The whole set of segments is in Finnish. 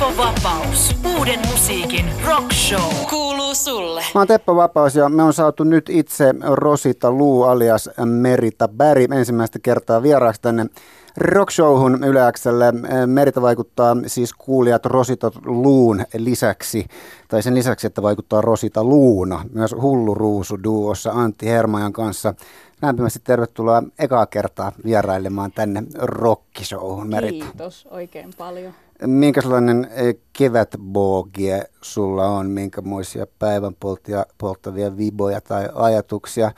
Teppo Vapaus. Uuden musiikin rock show kuuluu sulle. Mä oon Teppo Vapaus ja me on saatu nyt itse Rosita Luu alias Merita Berg ensimmäistä kertaa vieraaksi tänne rockshowhun Yle X:lle. Merita vaikuttaa siis kuulijat Rosita Luun lisäksi, tai sen lisäksi, että vaikuttaa Rosita Luuna, myös Hullu Ruusu -duossa Antti Hermajan kanssa. Lämpimästi tervetuloa ekaa kertaa vierailemaan tänne rockishowhun, Merita. Kiitos oikein paljon. Minkälainen kevätboogie sulla on? Minkämoisia päivänpolttavia viboja tai ajatuksia?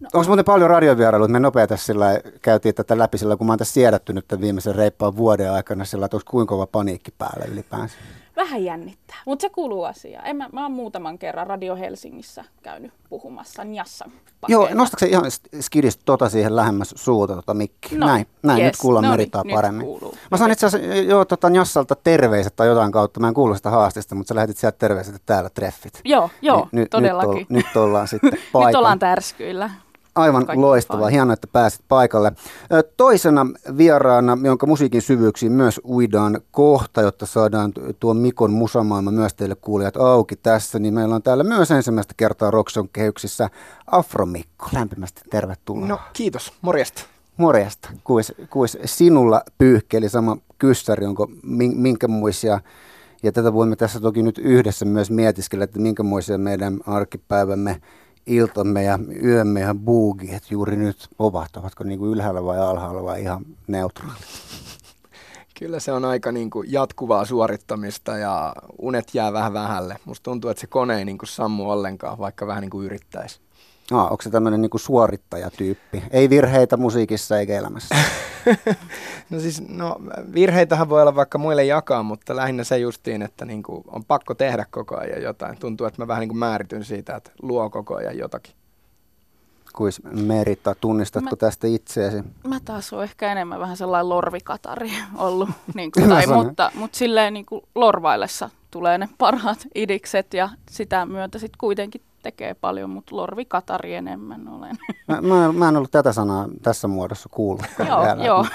No. Onko muuten paljon radiovierailuita? Me nopea tässä sillä käytiin tätä läpi sillä, kun mä oon tässä siedättynyt tämän viimeisen reippaan vuoden aikana sillä, että onko kuinka kova paniikki päällä ylipäänsä? Vähän jännittää, mutta se kuuluu asiaan. Mä oon muutaman kerran Radio Helsingissä käynyt puhumassa Njassa. Joo, nostatko se ihan skidistä siihen lähemmäs suuta mikkiä? No, näin, yes. Nyt kuullaan Meritaa paremmin. Mä sain itse asiassa Njassalta terveiset tai jotain kautta. Mä en kuullut sitä haastista, mutta sä lähetit sieltä terveiset, että täällä treffit. Joo, todellakin. Nyt ollaan sitten paikalla. Nyt ollaan tärskyillä. Aivan loistavaa. Hienoa, että pääsit paikalle. Toisena vieraana, jonka musiikin syvyyksiin myös uidaan kohta, jotta saadaan tuo Mikon musamaailma myös teille kuulijat auki tässä, niin meillä on täällä myös ensimmäistä kertaa Rockson kehyksissä Afromikko. Lämpimästi tervetuloa. No kiitos. Morjesta. Morjesta. Kuis sinulla pyyhki, eli sama kyssäri, onko minkämoisia... Ja tätä voimme tässä toki nyt yhdessä myös mietiskellä, että minkämoisia meidän arkipäivämme, iltamme ja yömme ja boogiet juuri nyt ovat. Ovatko niin kuin ylhäällä vai alhaalla vai ihan neutraali? Kyllä se on aika niin kuin jatkuvaa suorittamista ja unet jää vähän vähälle. Musta tuntuu, että se kone ei niin kuin sammu ollenkaan, vaikka vähän niin kuin yrittäisi. Onko se tämmöinen niin kuin suorittajatyyppi? Ei virheitä musiikissa eikä elämässä. No virheitähän voi olla vaikka muille jakaa, mutta lähinnä se justiin, että niin kuin on pakko tehdä koko ajan jotain. Tuntuu, että mä vähän niin kuin määrityn siitä, että luo koko ajan jotakin. Kuis Merita, tunnistatko tästä itseäsi? Mä taas oon ehkä enemmän vähän sellainen lorvikatari ollut, niin kuin, mutta silleen niin kuin lorvaillessa tulee ne parhaat idikset ja sitä myötä sitten kuitenkin tekee paljon, mutta lorvikatari enemmän olen. Mä en ollut tätä sanaa tässä muodossa kuullut. Joo.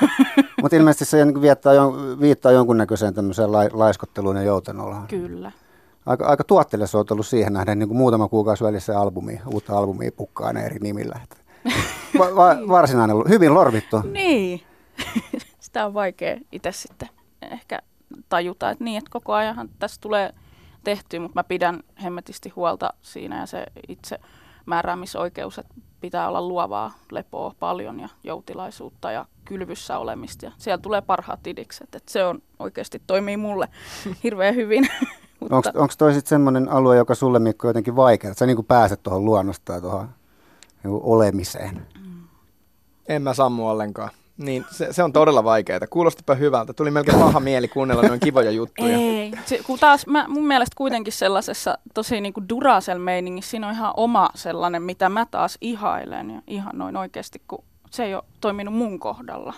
Mutta ilmeisesti se niin viittaa jonkunnäköiseen tämmöiseen laiskotteluun ja joutenoloon. Kyllä. Aika tuotteellisesti olet ollut siihen nähden niin kuin muutama kuukausi välissä uutta albumia pukkaan eri nimillä. Varsinainen, hyvin lorvittu. Niin. Sitä on vaikea itse sitten ehkä tajuta, että niin, että koko ajanhan tässä tulee tehtyä, mutta mä pidän hemmetisti huolta siinä ja se itse määräämisoikeus, että pitää olla luovaa lepoa paljon ja joutilaisuutta ja kylvyssä olemista. Ja siellä tulee parhaat idikset, että se on oikeasti toimii mulle hirveän hyvin. Onko toi sitten semmoinen alue, joka sulle, Mikko, jotenkin vaikea? Sä niin kuin pääset tuohon luonnosta ja tuohon niin olemiseen. En mä sammu ollenkaan. Niin, se on todella vaikeaa. Kuulostipa hyvältä. Tuli melkein paha mieli kuunnella noin kivoja juttuja. Ei, kun taas mun mielestä kuitenkin sellaisessa tosi niin kuin Duracell-meiningissä siinä on ihan oma sellainen, mitä mä taas ihailen. Ja ihan noin oikeasti, kun se ei ole toiminut mun kohdalla.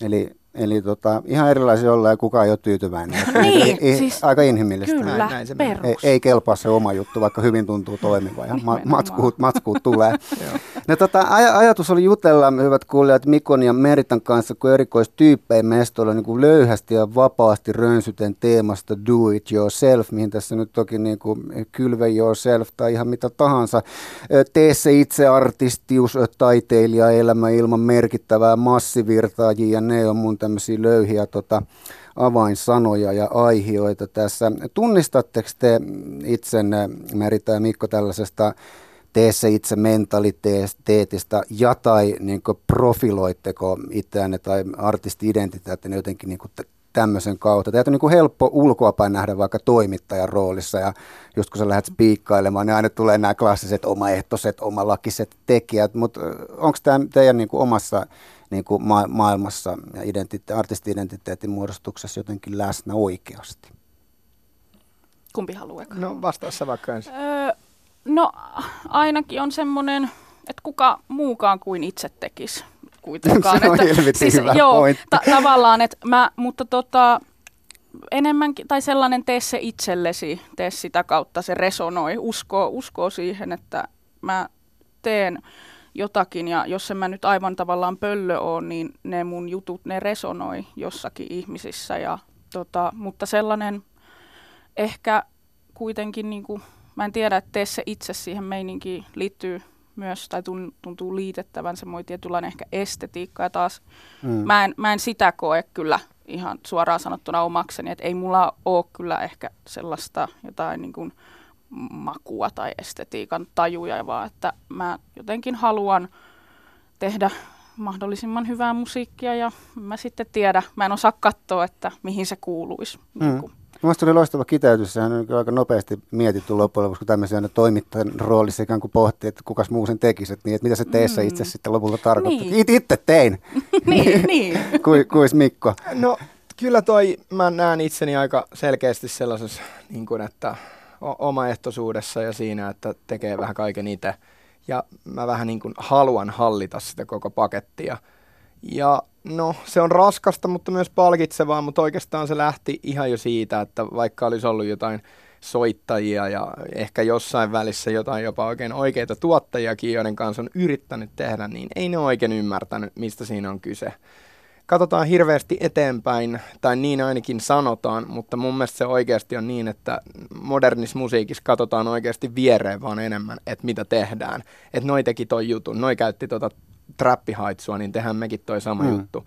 Eli ihan erilaisia ollaan ja kukaan ei ole tyytyväinen. Niin, siis aika inhimillistä. Kyllä, näin ei kelpaa se oma juttu, vaikka hyvin tuntuu toimiva ja matskuut tulee. No, ajatus oli jutella, hyvät kuulijat, Mikon ja Meritan kanssa, kun erikoistyyppejä mestoilla niin löyhästi ja vapaasti rönsyten teemasta do it yourself, mihin tässä nyt toki niin kylve yourself tai ihan mitä tahansa. Tee se itse artistius, taiteilija, elämä ilman merkittävää massivirtaajia ja ne on mun tämmöisiä löyhiä avainsanoja ja aihioita tässä. Tunnistatteko te itsenne, Merita ja Mikko, tällaisesta tee se itse mentaliteetistä ja tai niin kuin profiloitteko itseänne tai artisti-identiteettinne jotenkin niin kuin tämmöisen kautta? Teitä on niin kuin helppo ulkoapäin nähdä vaikka toimittajan roolissa ja just kun sä lähdet spiikkailemaan, niin aina tulee nämä klassiset omaehtoiset, omalakiset tekijät, mutta onko tämä teidän niin kuin omassa niin kuin maailmassa ja artisti-identiteetin muodostuksessa jotenkin läsnä oikeasti? Kumpi haluaa? No vastaassa vaikka ensin. No ainakin on semmoinen, että kuka muukaan kuin itse tekisi kuitenkaan. Se on helvetin siis, hyvä pointti. Tavallaan, että enemmänkin, tai sellainen tee se itsellesi, tee sitä kautta, se resonoi, uskoo siihen, että mä teen jotakin ja jos en mä nyt aivan tavallaan pöllö ole, niin ne mun jutut, ne resonoi jossakin ihmisissä ja Mutta sellainen ehkä kuitenkin, niin kuin, mä en tiedä, että tee se itse siihen meininkiin liittyy myös, tai tuntuu liitettävän semmoinen tietynlainen ehkä estetiikka. Ja taas mä en sitä koe kyllä ihan suoraan sanottuna omakseni, että ei mulla ole kyllä ehkä sellaista jotain niin kuin makua tai estetiikan tajuja, vaan että mä jotenkin haluan tehdä mahdollisimman hyvää musiikkia ja mä sitten tiedän, mä en osaa katsoa, että mihin se kuuluisi. Minusta oli loistava kiteytys, sehän on aika nopeasti mietitty loppujen lopuksi, kun tämmöisiä toimittajan roolissa ikään kuin pohtii, että kukas muu sen tekisi, niin, että mitä se teissä itse sitten lopulta tarkoittaa. Niin. Itse tein! Niin. Kuis Mikko? No kyllä mä näen itseni aika selkeästi sellaisessa, niin kuin, että omaehtoisuudessa ja siinä, että tekee vähän kaiken itse. Ja mä vähän niin kuin haluan hallita sitä koko pakettia. Ja no, se on raskasta, mutta myös palkitsevaa, mutta oikeastaan se lähti ihan jo siitä, että vaikka olisi ollut jotain soittajia ja ehkä jossain välissä jotain jopa oikein oikeita tuottajiakin, joiden kanssa on yrittänyt tehdä, niin ei ne oikein ymmärtänyt, mistä siinä on kyse. Katsotaan hirveästi eteenpäin, tai niin ainakin sanotaan, mutta mun mielestä se oikeasti on niin, että modernissa musiikissa katsotaan oikeasti viereen vaan enemmän, että mitä tehdään. Että noi teki ton jutun, noi käytti tota trappihaitsua, niin tehdään mekin toi sama juttu.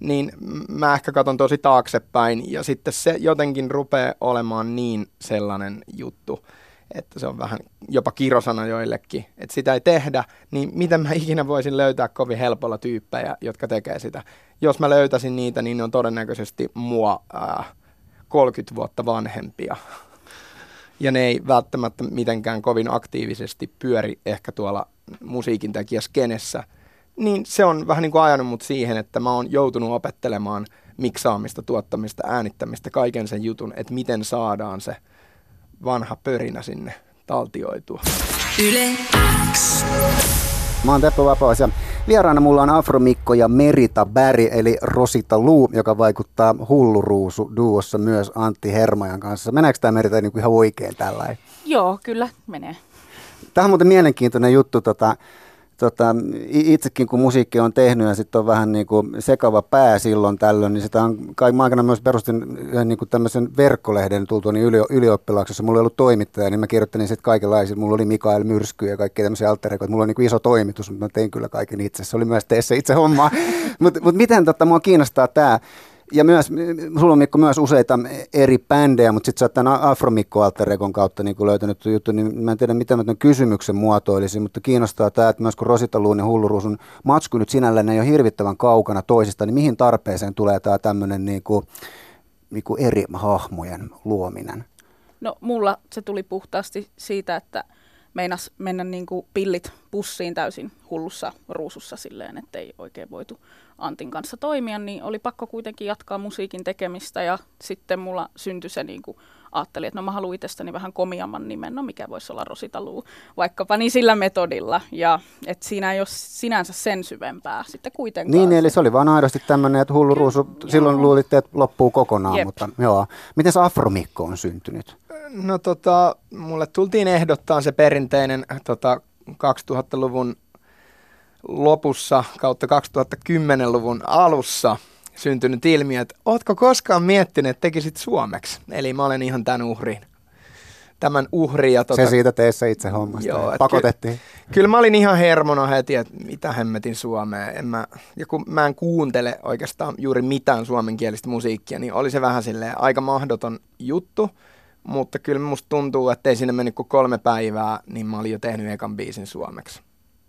Niin mä ehkä katson tosi taaksepäin, ja sitten se jotenkin rupeaa olemaan niin sellainen juttu, että se on vähän jopa kirosana joillekin, että sitä ei tehdä, niin miten mä ikinä voisin löytää kovin helpolla tyyppejä, jotka tekee sitä. Jos mä löytäisin niitä, niin ne on todennäköisesti mua 30 vuotta vanhempia. Ja ne ei välttämättä mitenkään kovin aktiivisesti pyöri ehkä tuolla musiikin tekijäskenessä. Niin se on vähän niin kuin ajanut mut siihen, että mä oon joutunut opettelemaan miksaamista, tuottamista, äänittämistä, kaiken sen jutun, että miten saadaan se vanha pörinä sinne taltioitua. Yle X. Mä oon Teppo Vapaus ja vieraana mulla on Afromikko ja Merita Berg eli Rosita Luu, joka vaikuttaa Hullu Ruusu -duossa myös Antti Hermajan kanssa. Meneekö tää Merita niinku ihan oikein tällainen? Joo, kyllä menee. Tämä on muuten mielenkiintoinen juttu. Itsekin kun musiikki on tehnyt ja sitten on vähän niin kuin sekava pää silloin tällöin, niin sitä on kai aikana myös perustin niin kuin tämmöisen verkkolehden tultuani ylioppilaksi. Mulla ei ollut toimittaja, niin mä kirjoittelin sitten kaikenlaisia. Mulla oli Mikael Myrsky ja kaikki tämmöisiä alterekoita. Mulla oli niin kuin iso toimitus, mutta mä tein kyllä kaiken itse. Se oli myös teissä itse hommaa. Mut miten mua kiinnostaa tämä? Ja myös, sulla on Mikko myös useita eri bändejä, mutta sitten sä oot tämän Afromikko-alterekon kautta niin kun löytänyt juttu, niin mä en tiedä mitä mä tämän kysymyksen muotoilisin, mutta kiinnostaa tämä, että myös kun Rosita Luun ja Hullu Ruusun matsku nyt sinällään ei ole hirvittävän kaukana toisistaan, niin mihin tarpeeseen tulee tämä tämmöinen niin kuin eri hahmojen luominen? No mulla se tuli puhtaasti siitä, että meinas mennä niin kuin pillit pussiin täysin Hullussa Ruusussa silleen, ettei oikein voitu Antin kanssa toimia, niin oli pakko kuitenkin jatkaa musiikin tekemistä ja sitten mulla syntyi se, niin kuin ajattelin, että no mä haluan itsestäni vähän komiamman nimen, no mikä voisi olla Rosita Luu, vaikkapa niin sillä metodilla, ja että siinä ei ole sinänsä sen syvempää sitten kuitenkaan. Niin, eli se oli vaan aidosti tämmöinen, että Hullu Ruusu, silloin luulitte, että loppuu kokonaan, mutta joo. Miten se Afromikko on syntynyt? No mulle tultiin ehdottaa se perinteinen 2000-luvun lopussa kautta 2010-luvun alussa syntynyt ilmiö, että ootko koskaan miettinyt, että tekisit suomeksi? Eli mä olen ihan tämän uhrin. Tämän uhri ja Se siitä teissä itse hommasta. Joo, pakotettiin. Kyllä mä olin ihan hermona heti, että mitä hemmetin suomeen. Kun mä en kuuntele oikeastaan juuri mitään suomenkielistä musiikkia, niin oli se vähän silleen aika mahdoton juttu. Mutta kyllä musta tuntuu, että ei siinä mennyt kuin 3 päivää, niin mä olin jo tehnyt ekan biisin suomeksi.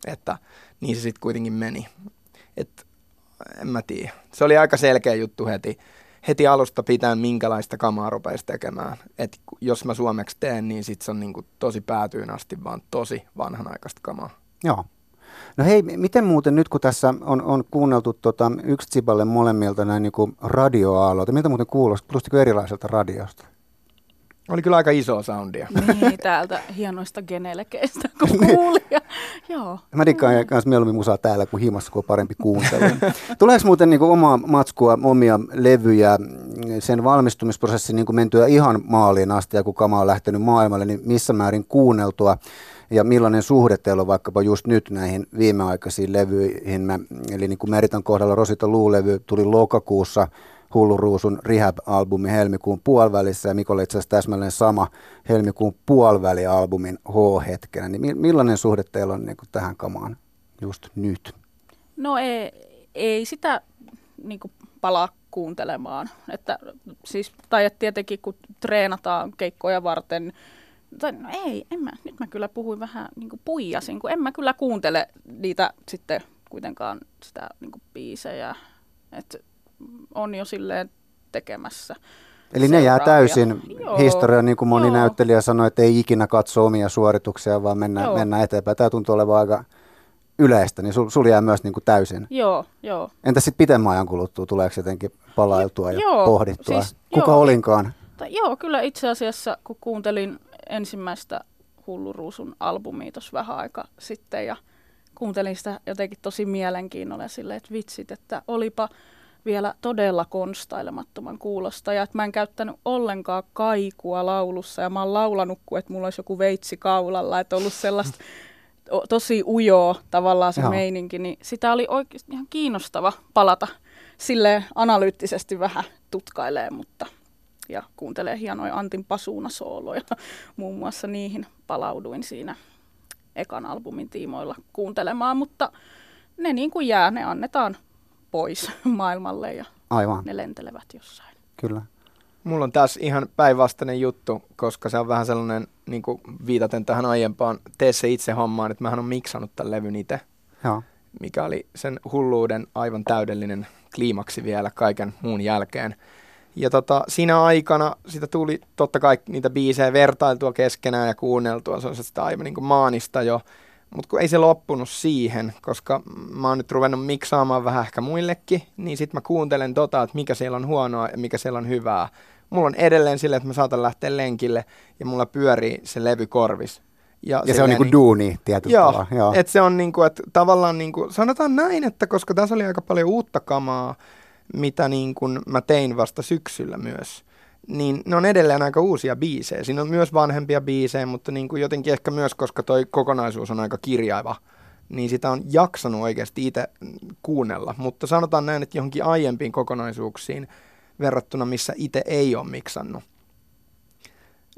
Että niin se sitten kuitenkin meni. Et en mä tiedä. Se oli aika selkeä juttu heti alusta pitää, minkälaista kamaa rupeisi tekemään. Et jos mä suomeksi teen, niin sitten se on niinku tosi päätyyn asti, vaan tosi vanhanaikaista kamaa. Joo. No hei, miten muuten nyt kun tässä on kuunneltu yksi tsiballe molemmilta näin niinku radioaalolta, miltä muuten kuulostiko erilaiselta radiosta? Oli kyllä aika isoa soundia. Niin, täältä hienoista genelekeistä, kun kuulija. Joo. Mä dikkaan kanssa mieluummin musaa täällä kuin himassa, kun on parempi kuuntelu. Tuleeko muuten niin kuin omaa matskua, omia levyjä, sen valmistumisprosessi niin kuin mentyä ihan maaliin asti, ja kun kama on lähtenyt maailmalle, niin missä määrin kuunneltua? Ja millainen suhde teillä on vaikkapa just nyt näihin viimeaikaisiin levyihin? Eli niin kuin Meritan kohdalla Rosita Luu-levy tuli lokakuussa. Hullu Ruusun Rehab-albumi helmikuun puolivälissä, ja Mika oli itse asiassa täsmälleen sama helmikuun puolivälialbumin H-hetkenä. Niin millainen suhde teillä on niin kuin tähän kamaan just nyt? No ei sitä niin kuin palaa kuuntelemaan. Että, siis, tai että tietenkin kun treenataan keikkoja varten, no ei, nyt mä kyllä puhuin vähän niin kuin puijasin, kun en mä kyllä kuuntele niitä sitten kuitenkaan sitä niin kuin biisejä, että on jo silleen tekemässä. Eli ne jää täysin historiaan, niin kuin moni näyttelijä sanoi, että ei ikinä katso omia suorituksia, vaan mennään eteenpäin. Tämä tuntuu olevan aika yleistä, niin sulla jää myös niin kuin täysin. Joo. Entä sitten pitemmän ajan kuluttua, tuleeko jotenkin palailtua ja pohdittua? Siis, kuka olinkaan? Joo, kyllä itse asiassa, kun kuuntelin ensimmäistä Hullu Ruusun albumia tuossa vähän aika sitten ja kuuntelin sitä jotenkin tosi mielenkiinnolla silleen, että vitsit, että olipa vielä todella konstailemattoman kuulosta ja että mä en käyttänyt ollenkaan kaikua laulussa ja mä oon laulanut, että mulla olisi joku veitsi kaulalla, että ollut sellaista tosi ujoa tavallaan se meininki, niin sitä oli oikeasti ihan kiinnostava palata silleen analyyttisesti vähän tutkailemaan, mutta ja kuuntelee hienoja Antin pasuunasooloja. Muun muassa niihin palauduin siinä ekan albumin tiimoilla kuuntelemaan, mutta ne niin kuin jää, ne annetaan pois maailmalle ja ne lentelevät jossain. Kyllä. Mulla on taas ihan päinvastainen juttu, koska se on vähän sellainen, niin kuin viitaten tähän aiempaan, tee se itse hommaan, että mähän on miksannut tämän levyn itse, mikä oli sen hulluuden aivan täydellinen kliimaksi vielä kaiken muun jälkeen. Ja siinä aikana sitä tuli totta kai niitä biisejä vertailtua keskenään ja kuunneltua, se on sitä aivan niin kuin maanista jo, mutta kun ei se loppunut siihen, koska mä oon nyt ruvennut miksaamaan vähän ehkä muillekin, niin sit mä kuuntelen että mikä siellä on huonoa ja mikä siellä on hyvää. Mulla on edelleen silleen, että mä saatan lähteä lenkille ja mulla pyörii se levy korvis. Ja se on niinku duuni tietysti. Joo, että se on niinku, että tavallaan niinku, sanotaan näin, että koska tässä oli aika paljon uutta kamaa, mitä niin kuin mä tein vasta syksyllä myös, niin ne on edelleen aika uusia biisejä. Siinä on myös vanhempia biisejä, mutta niin kuin jotenkin ehkä myös, koska toi kokonaisuus on aika kirjaiva, niin sitä on jaksanut oikeasti itse kuunnella. Mutta sanotaan näin, että johonkin aiempiin kokonaisuuksiin verrattuna, missä itse ei ole miksannut,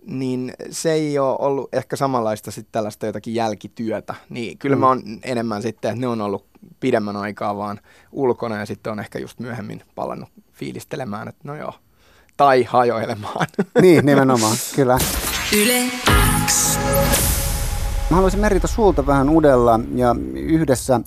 niin se ei ole ollut ehkä samanlaista sitten tällaista jotakin jälkityötä. Niin kyllä mä oon enemmän sitten, että ne on ollut pidemmän aikaa vaan ulkona ja sitten on ehkä just myöhemmin palannut fiilistelemään, että no joo, tai hajoilemaan. Niin, nimenomaan, kyllä. Yle X. Mä haluaisin Merita sulta vähän uudella ja yhdessä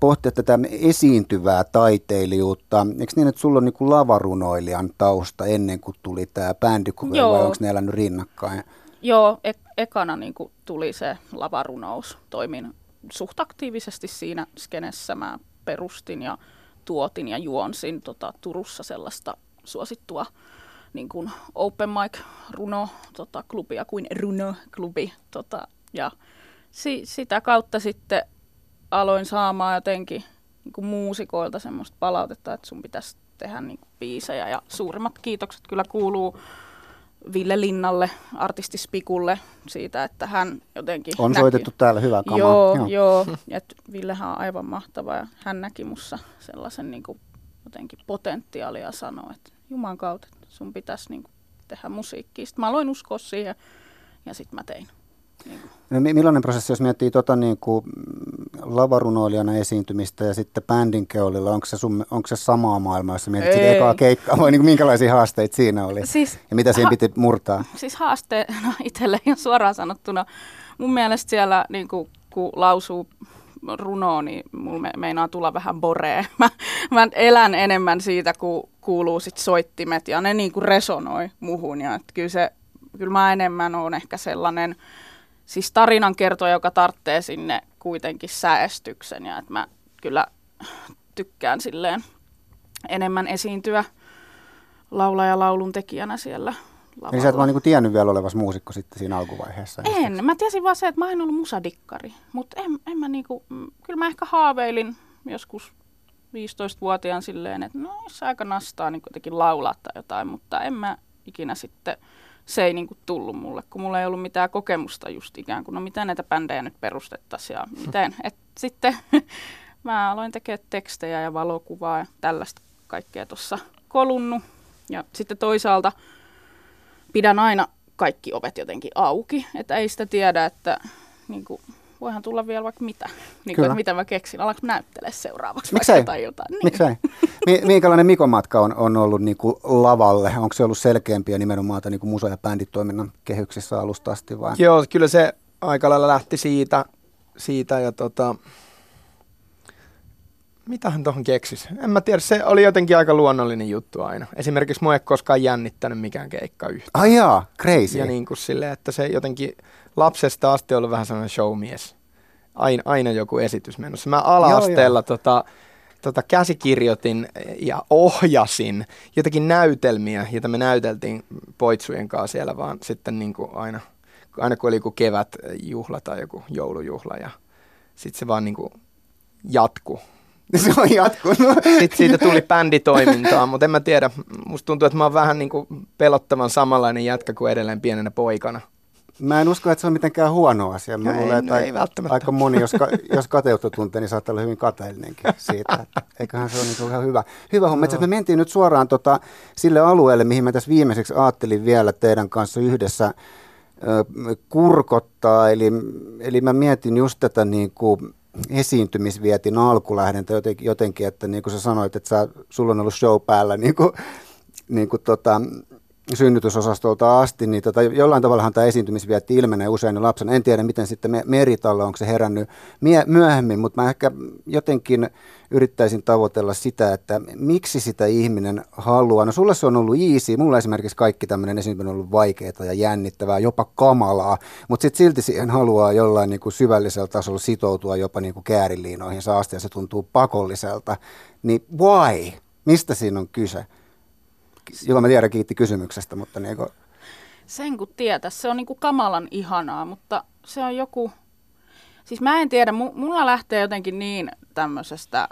pohtia tätä esiintyvää taiteilijuutta. Eikö niin, että sulla on niinku lavarunoilijan tausta ennen kuin tuli tämä bändikuva, vai onko ne elänyt rinnakkain? Joo, ekana niinku tuli se lavarunous. Toimin suht aktiivisesti siinä skenessä. Mä perustin ja tuotin ja juonsin Turussa sellaista suosittua niin kuin open mic runo klubia kuin runo klubi ja sitä kautta sitten aloin saamaan jotenkin niin kuin muusikoilta semmoista palautetta, että sun pitäisi tehdä niin kuin biisejä. Ja suurimmat kiitokset kyllä kuuluu Ville Linnalle, artistispikulle, siitä, että hän jotenkin on näki. Soitettu täällä hyvää kamaa. Joo. Että Villehän on aivan mahtava ja hän näki mussa sellaisen niin kuin jotenkin potentiaalia ja sanoi, että juman kautta sun pitäisi niin kuin tehdä musiikkia. Sitten mä aloin uskoa siihen ja sitten mä tein. No, millainen prosessi, jos miettii niin kuin lavarunoilijana esiintymistä ja sitten bändin keulilla, onko se samaa maailmaa, jos mietit sitä ekaa keikkaa, vai niin kuin, minkälaisia haasteita siinä oli siis, ja mitä siinä piti murtaa? Siis haasteena itselle ihan suoraan sanottuna. Mun mielestä siellä, niin kuin, kun lausuu runoa, niin mulla meinaa tulla vähän borea. Mä elän enemmän siitä, kun kuuluu sit soittimet ja ne niin kuin resonoi muhun. Ja, kyllä mä enemmän oon ehkä sellainen siis tarinankertoja, joka tarvitsee sinne kuitenkin säestyksen ja että mä kyllä tykkään silleen enemmän esiintyä laulaja laulun tekijänä siellä lavalla. Eli sä et vaan niinku tiennyt vielä olevas muusikko sitten siinä alkuvaiheessa? En. Mä tiesin vaan se, että mä en ollut musadikkari, mutta en mä niinku, kyllä mä ehkä haaveilin joskus 15-vuotiaan silleen, että no olisi aika nastaa niin kuitenkin laulaa tai jotain, mutta en mä ikinä sitten. Se ei niinku tullut mulle, kun mulla ei ollut mitään kokemusta just ikään kuin, no miten näitä bändejä nyt perustettaisiin ja miten. Et sitten mä aloin tekemään tekstejä ja valokuvaa ja tällaista kaikkea tuossa kolunnut. Ja sitten toisaalta pidän aina kaikki ovet jotenkin auki, että ei sitä tiedä, että niin kuin, voihan tulla vielä vaikka mitä, niin kuin, mitä mä keksin, alanko näyttele seuraavaksi vaikka tai jotain. Niin. Miksei? Minkälainen Mikon matka on ollut niin kuin lavalle? Onko se ollut selkeämpiä nimenomaan niin kuin musa- ja bänditoiminnan kehyksissä alusta asti? Vai? Joo, kyllä se aika lailla lähti siitä ja mitähän tuohon keksisi? En mä tiedä, se oli jotenkin aika luonnollinen juttu aina. Esimerkiksi mua ei koskaan jännittänyt mikään keikka yhtään. Ai jaa, crazy. Ja niin kuin silleen, että se jotenkin lapsesta asti on ollut vähän sellainen showmies. Aina joku esitys menossa. Mä ala-asteella käsikirjoitin ja ohjasin jotakin näytelmiä, joita me näyteltiin poitsujen kanssa siellä, vaan sitten niin kuin aina kun oli joku kevätjuhla tai joku joulujuhla ja sitten se vaan niin kuin jatkuu. Se on jatkunut. Sitten siitä tuli bänditoimintaa, mutta en mä tiedä. Musta tuntuu, että mä oon vähän niin kuin pelottavan samanlainen jätkä kuin edelleen pienenä poikana. Mä en usko, että se on mitenkään huono asia. Mä luulen, ei välttämättä. Aika moni, jos kateutta tuntee, niin saattaa olla hyvin kateellinenkin siitä. Eiköhän se ole niin kuin ihan hyvä homma. No. Me mentiin nyt suoraan sille alueelle, mihin mä tässä viimeiseksi ajattelin vielä teidän kanssa yhdessä kurkottaa. Eli mä mietin just tätä niin kuin esiintymisvietin alkulähdentä jotenkin, että niin kuin sä sanoit, että sulla on ollut show päällä niin kuin synnytysosastolta asti, niin jollain tavallahan tämä esiintymisvietti ilmenee usein lapsena. En tiedä, miten sitten Meritalla onko se herännyt myöhemmin, mutta mä ehkä jotenkin yrittäisin tavoitella sitä, että miksi sitä ihminen haluaa. No sulla se on ollut easy, mulla esimerkiksi kaikki tämmöinen esiintyminen on ollut vaikeaa ja jännittävää, jopa kamalaa, mutta sitten silti siihen haluaa jollain niin kuin syvällisellä tasolla sitoutua jopa niin kuin kääriliinoihinsa asti ja se tuntuu pakolliselta. Niin why? Mistä siinä on kyse? Joka mä tiedän, kiitti kysymyksestä, mutta niin kuin sen kun tietää, se on niin kuin kamalan ihanaa, mutta se on joku, siis mä en tiedä, mulla lähtee jotenkin niin tämmöisestä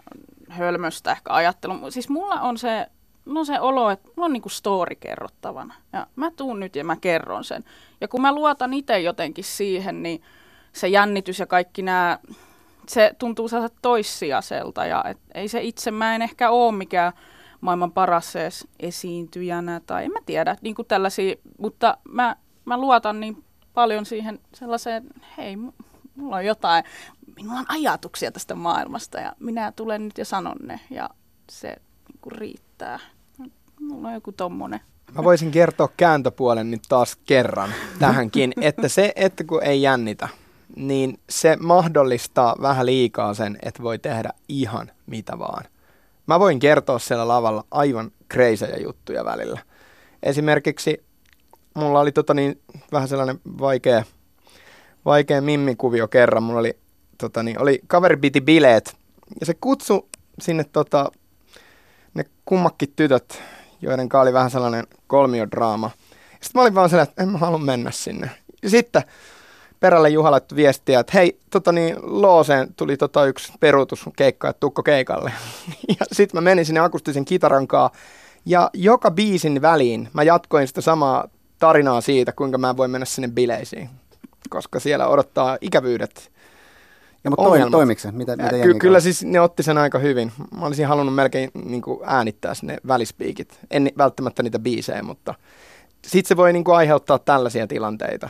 hölmöstä ehkä ajattelu, siis mulla on se olo, että mulla on niin kuin story kerrottavana ja mä tuun nyt ja mä kerron sen ja kun mä luotan itse jotenkin siihen, niin se jännitys ja kaikki nämä, se tuntuu sellaiselta toissijaiselta ja ei se itse, mä en ehkä ole mikään maailman paras esiintyjänä tai en mä tiedä, niin kuin tällaisia, mutta mä luotan niin paljon siihen sellaiseen, hei, mulla on jotain, minulla on ajatuksia tästä maailmasta ja minä tulen nyt ja sanon ne ja se niin kuin riittää. Mulla on joku tommonen. Mä voisin kertoa kääntöpuolen nyt taas kerran tähänkin, että se, että kun ei jännitä, niin se mahdollistaa vähän liikaa sen, että voi tehdä ihan mitä vaan. Mä voin kertoa siellä lavalla aivan kreisejä juttuja välillä. Esimerkiksi mulla oli vähän sellainen vaikea mimmikuvio kerran. Mulla oli, oli kaveri piti bileet ja se kutsui sinne ne kummakki tytöt, joiden kanssa oli vähän sellainen kolmiodraama. Sitten mä olin vaan sellainen, että en mä halua mennä sinne. Ja sitten perälle Juha laittoi viestiä, että hei, Looseen tuli yksi peruutuskeikka, että tukko keikalle. Ja sitten mä menin sinne akustisen kitarankaan ja joka biisin väliin mä jatkoin sitä samaa tarinaa siitä, kuinka mä voin mennä sinne bileisiin, koska siellä odottaa ikävyydet. Ja mutta toimiksen? Mitä kyllä siis ne otti sen aika hyvin. Mä olisin halunnut melkein niin kuin äänittää sinne välispiikit. En välttämättä niitä biisejä, mutta sitten se voi niin kuin aiheuttaa tällaisia tilanteita.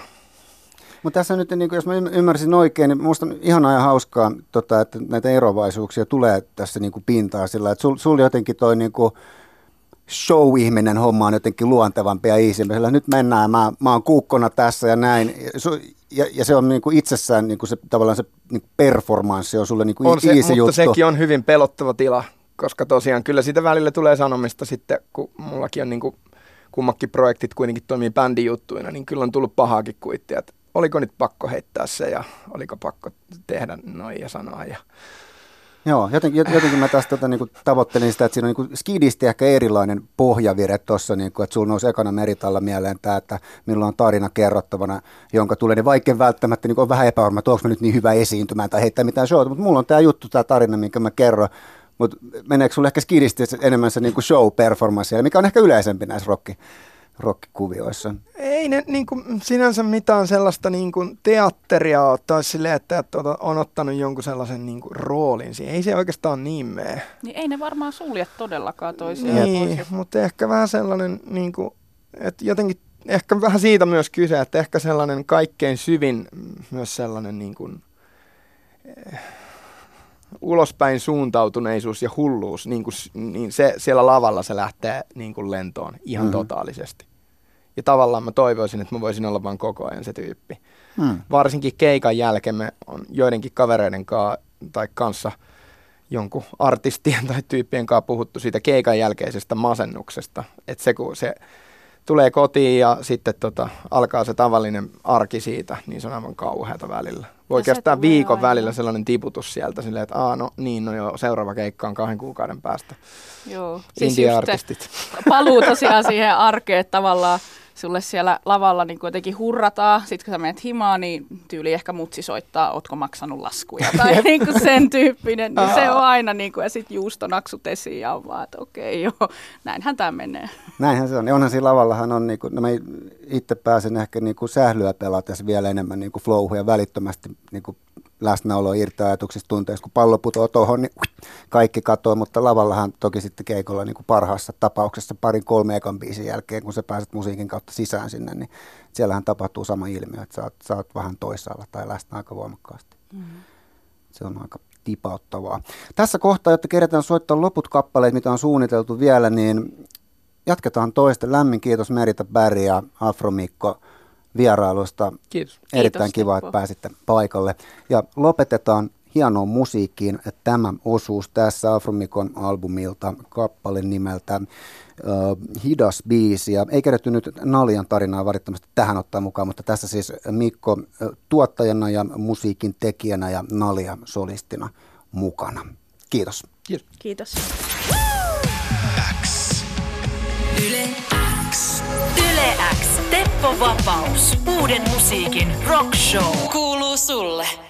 Mutta tässä nyt, niin jos mä ymmärsin oikein, niin minusta on ihanaa ja hauskaa, että näitä eroavaisuuksia tulee tässä niin kuin pintaan sillä, että sulla jotenkin toi niin kuin show-ihminen homma on jotenkin luontevampi ja easempi. Nyt mennään, mä oon kuukkona tässä ja näin. Ja se on niin kuin itsessään niin kuin se, tavallaan se niin kuin performanssi on sulle niin kuin easy juttu. Mutta sekin on hyvin pelottava tila, koska tosiaan kyllä sitä välillä tulee sanomista sitten, kun mullakin on niin kuin kummatkin projektit kuitenkin toimii bändijuttuina, niin kyllä on tullut pahaakin kuittia, että oliko nyt pakko heittää se ja oliko pakko tehdä noin ja sanoa. Ja joo, jotenkin mä tässä niinku tavoittelin sitä, että siinä on niinku skidisti ehkä erilainen pohjavire tuossa, niinku, että sulla nousi ekana Meritalla mieleen tämä, että minulla on tarina kerrottavana, jonka tulee, niin vaikka välttämättä niinku on vähän epävarma, että onko mä nyt niin hyvä esiintymään tai heittää mitään showta, mutta mulla on tämä juttu, tämä tarina, minkä mä kerron. Mutta meneekö sulle ehkä skidisti enemmän se niinku show-performanssi, mikä on ehkä yleisempi näissä rokkikuvioissa? Ei. ei ne niin kuin sinänsä mitään sellaista niin kuin teatteria ole taas silleen, että on ottanut jonkun sellaisen niin kuin roolin siihen. Ei se oikeastaan niin mene. Niin ei ne varmaan sulje todellakaan toisiaan. Niin, mutta ehkä vähän sellainen, niin kuin, että jotenkin ehkä vähän siitä myös kyse, että ehkä sellainen kaikkein syvin myös sellainen niin kuin ulospäin suuntautuneisuus ja hulluus, niin kuin, niin se, siellä lavalla se lähtee niin kuin lentoon ihan totaalisesti. Ja tavallaan mä toivoisin, että mä voisin olla vaan koko ajan se tyyppi. Varsinkin keikan jälkeen me on joidenkin kavereiden kanssa jonkun artistien tai tyyppien kanssa puhuttu siitä keikan jälkeisestä masennuksesta. Että se kun se tulee kotiin ja sitten alkaa se tavallinen arki siitä, niin se on aivan kauheata välillä. Voi kestää viikon välillä sellainen tiputus sieltä silleen, että no joo, seuraava keikka on 2 kuukauden päästä. Joo, siis just paluu tosiaan siihen arkeen, että tavallaan sulle siellä lavalla niin jotenkin hurrataan. Sitten kun sä menet himaan, niin tyyli ehkä mutsi soittaa, ootko maksanut laskuja tai niin kuin sen tyyppinen. Niin se on aina niin kuin, ja sitten juustonaksut esiin ja on vaan, että okei, näinhän tämä menee. Näinhän se on. Ja onhan siinä lavallahan on, niin kuin, no mä itse pääsen ehkä niin kuin sählyä pelatessa vielä enemmän niin kuin flowhun ja välittömästi niin kuin läsnäoloa irti ajatuksista tunteista. Kun pallo putoaa tuohon, niin kaikki katoaa, mutta lavallahan toki sitten keikolla niin kuin parhaassa tapauksessa 2-3 ekan biisin jälkeen, kun sä pääset musiikin kautta sisään sinne, niin siellähän tapahtuu sama ilmiö, että sä oot vähän toisaalla tai läsnä aika voimakkaasti. Mm-hmm. Se on aika tipauttavaa. Tässä kohtaa, jotta kerätään soittaa loput kappaleet, mitä on suunniteltu vielä, niin jatketaan toista. Lämmin kiitos Merita Berg ja Afromikko vierailusta. Kiitos. Erittäin kiva, että pääsitte paikalle. Ja lopetetaan hienoon musiikkiin tämä osuus tässä Afromikon albumilta kappale nimeltä Hidas biisi. Ja ei kerätty nyt Naljan tarinaa varittomasti tähän ottaa mukaan, mutta tässä siis Mikko tuottajana ja musiikin tekijänä ja Nalja solistina mukana. Kiitos. Kiitos. Kiitos. Yle X, Teppo Vapaus, uuden musiikin rock show, kuuluu sulle.